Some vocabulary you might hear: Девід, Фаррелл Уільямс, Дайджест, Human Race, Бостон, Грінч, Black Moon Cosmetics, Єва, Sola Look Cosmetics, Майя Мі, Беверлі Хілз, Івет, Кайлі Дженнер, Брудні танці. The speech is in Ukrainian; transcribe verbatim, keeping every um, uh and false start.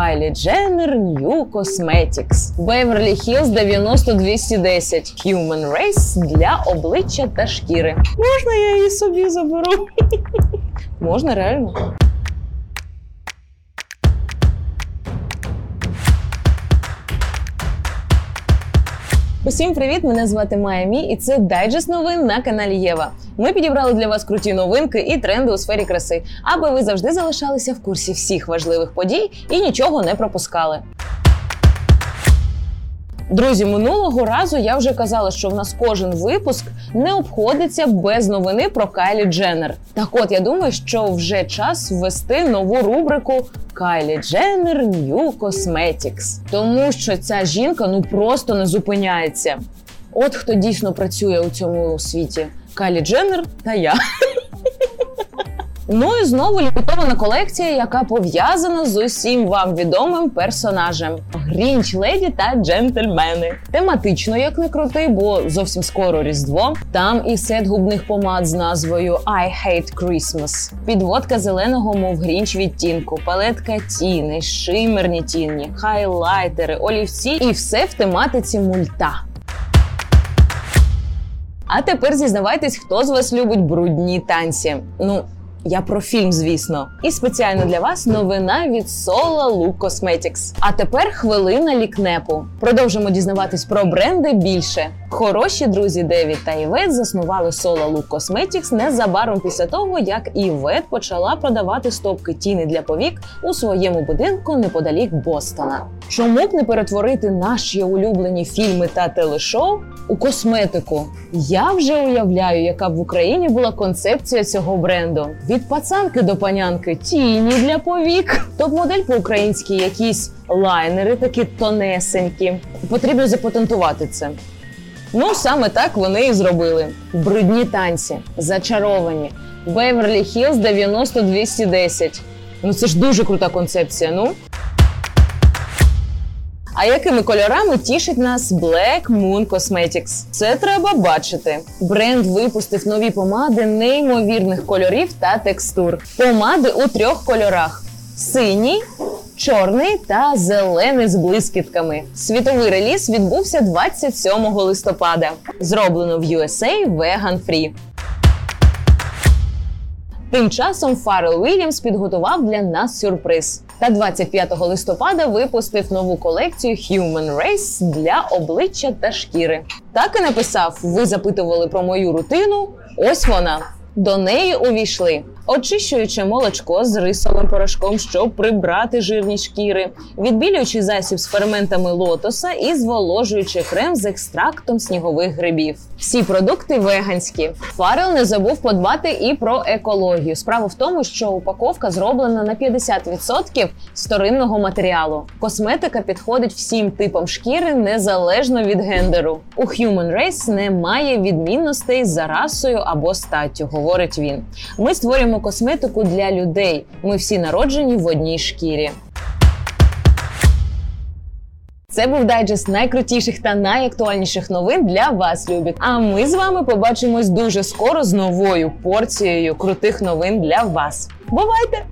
Кайлі Дженнер New Cosmetics, Беверлі Хілз дев'яносто двісті десять, Human Race для обличчя та шкіри. Можна я її собі заберу? Можна, реально. Усім привіт! Мене звати Майя Мі і це Дайджест новин на каналі Єва. Ми підібрали для вас круті новинки і тренди у сфері краси, аби ви завжди залишалися в курсі всіх важливих подій і нічого не пропускали. Друзі, минулого разу я вже казала, що в нас кожен випуск не обходиться без новини про Кайлі Дженнер. Так от, я думаю, що вже час ввести нову рубрику Кайлі Дженнер New Cosmetics. Тому що ця жінка ну просто не зупиняється. От хто дійсно працює у цьому світі. Кайлі Дженнер та я. Ну і знову лімітована колекція, яка пов'язана з усім вам відомим персонажем. Грінч, леді та джентльмени. Тематично, як не крути, бо зовсім скоро Різдво. Там і сет губних помад з назвою I Hate Christmas. Підводка зеленого, мов Грінч відтінку, палетка тіни, шимерні тіні, хайлайтери, олівці і все в тематиці мульта. А тепер зізнавайтесь, хто з вас любить брудні танці. Ну, я про фільм, звісно. І спеціально для вас новина від Sola Look Cosmetics. А тепер хвилина лікнепу. Продовжимо дізнаватись про бренди більше. Хороші друзі Девід та Івет заснували Sola Look Cosmetics незабаром після того, як Івет почала продавати стопки тіни для повік у своєму будинку неподалік Бостона. Чому б не перетворити наші улюблені фільми та телешоу у косметику? Я вже уявляю, яка б в Україні була концепція цього бренду. Від пацанки до панянки тіні для повік. Топ-модель по-українськи якісь лайнери такі тонесенькі. Потрібно запатентувати це. Ну, саме так вони і зробили. Брудні танці. Зачаровані. Беверлі Хілз дев'яносто двісті десять. Ну, це ж дуже крута концепція, ну. А якими кольорами тішить нас Black Moon Cosmetics? Це треба бачити. Бренд випустив нові помади неймовірних кольорів та текстур. Помади у трьох кольорах – синій, чорний та зелений з блискітками. Світовий реліз відбувся двадцять сьомого листопада. Зроблено в ю ес ей Vegan Free. Тим часом Фаррелл Уільямс підготував для нас сюрприз. Та двадцять п'ятого листопада випустив нову колекцію Human Race для обличчя та шкіри. Так і написав: ви запитували про мою рутину, ось вона. До неї увійшли очищуюче молочко з рисовим порошком, щоб прибрати жирні шкіри, відбілюючий засіб з ферментами лотоса і зволожуючий крем з екстрактом снігових грибів. Всі продукти веганські. Фаррелл не забув подбати і про екологію. Справа в тому, що упаковка зроблена на п'ятдесят відсотків з вторинного матеріалу. Косметика підходить всім типам шкіри, незалежно від гендеру. У Human Race немає відмінностей за расою або статтю, говорить він. Ми створюємо косметику для людей. Ми всі народжені в одній шкірі. Це був дайджест найкрутіших та найактуальніших новин для вас, любі. А ми з вами побачимось дуже скоро з новою порцією крутих новин для вас. Бувайте!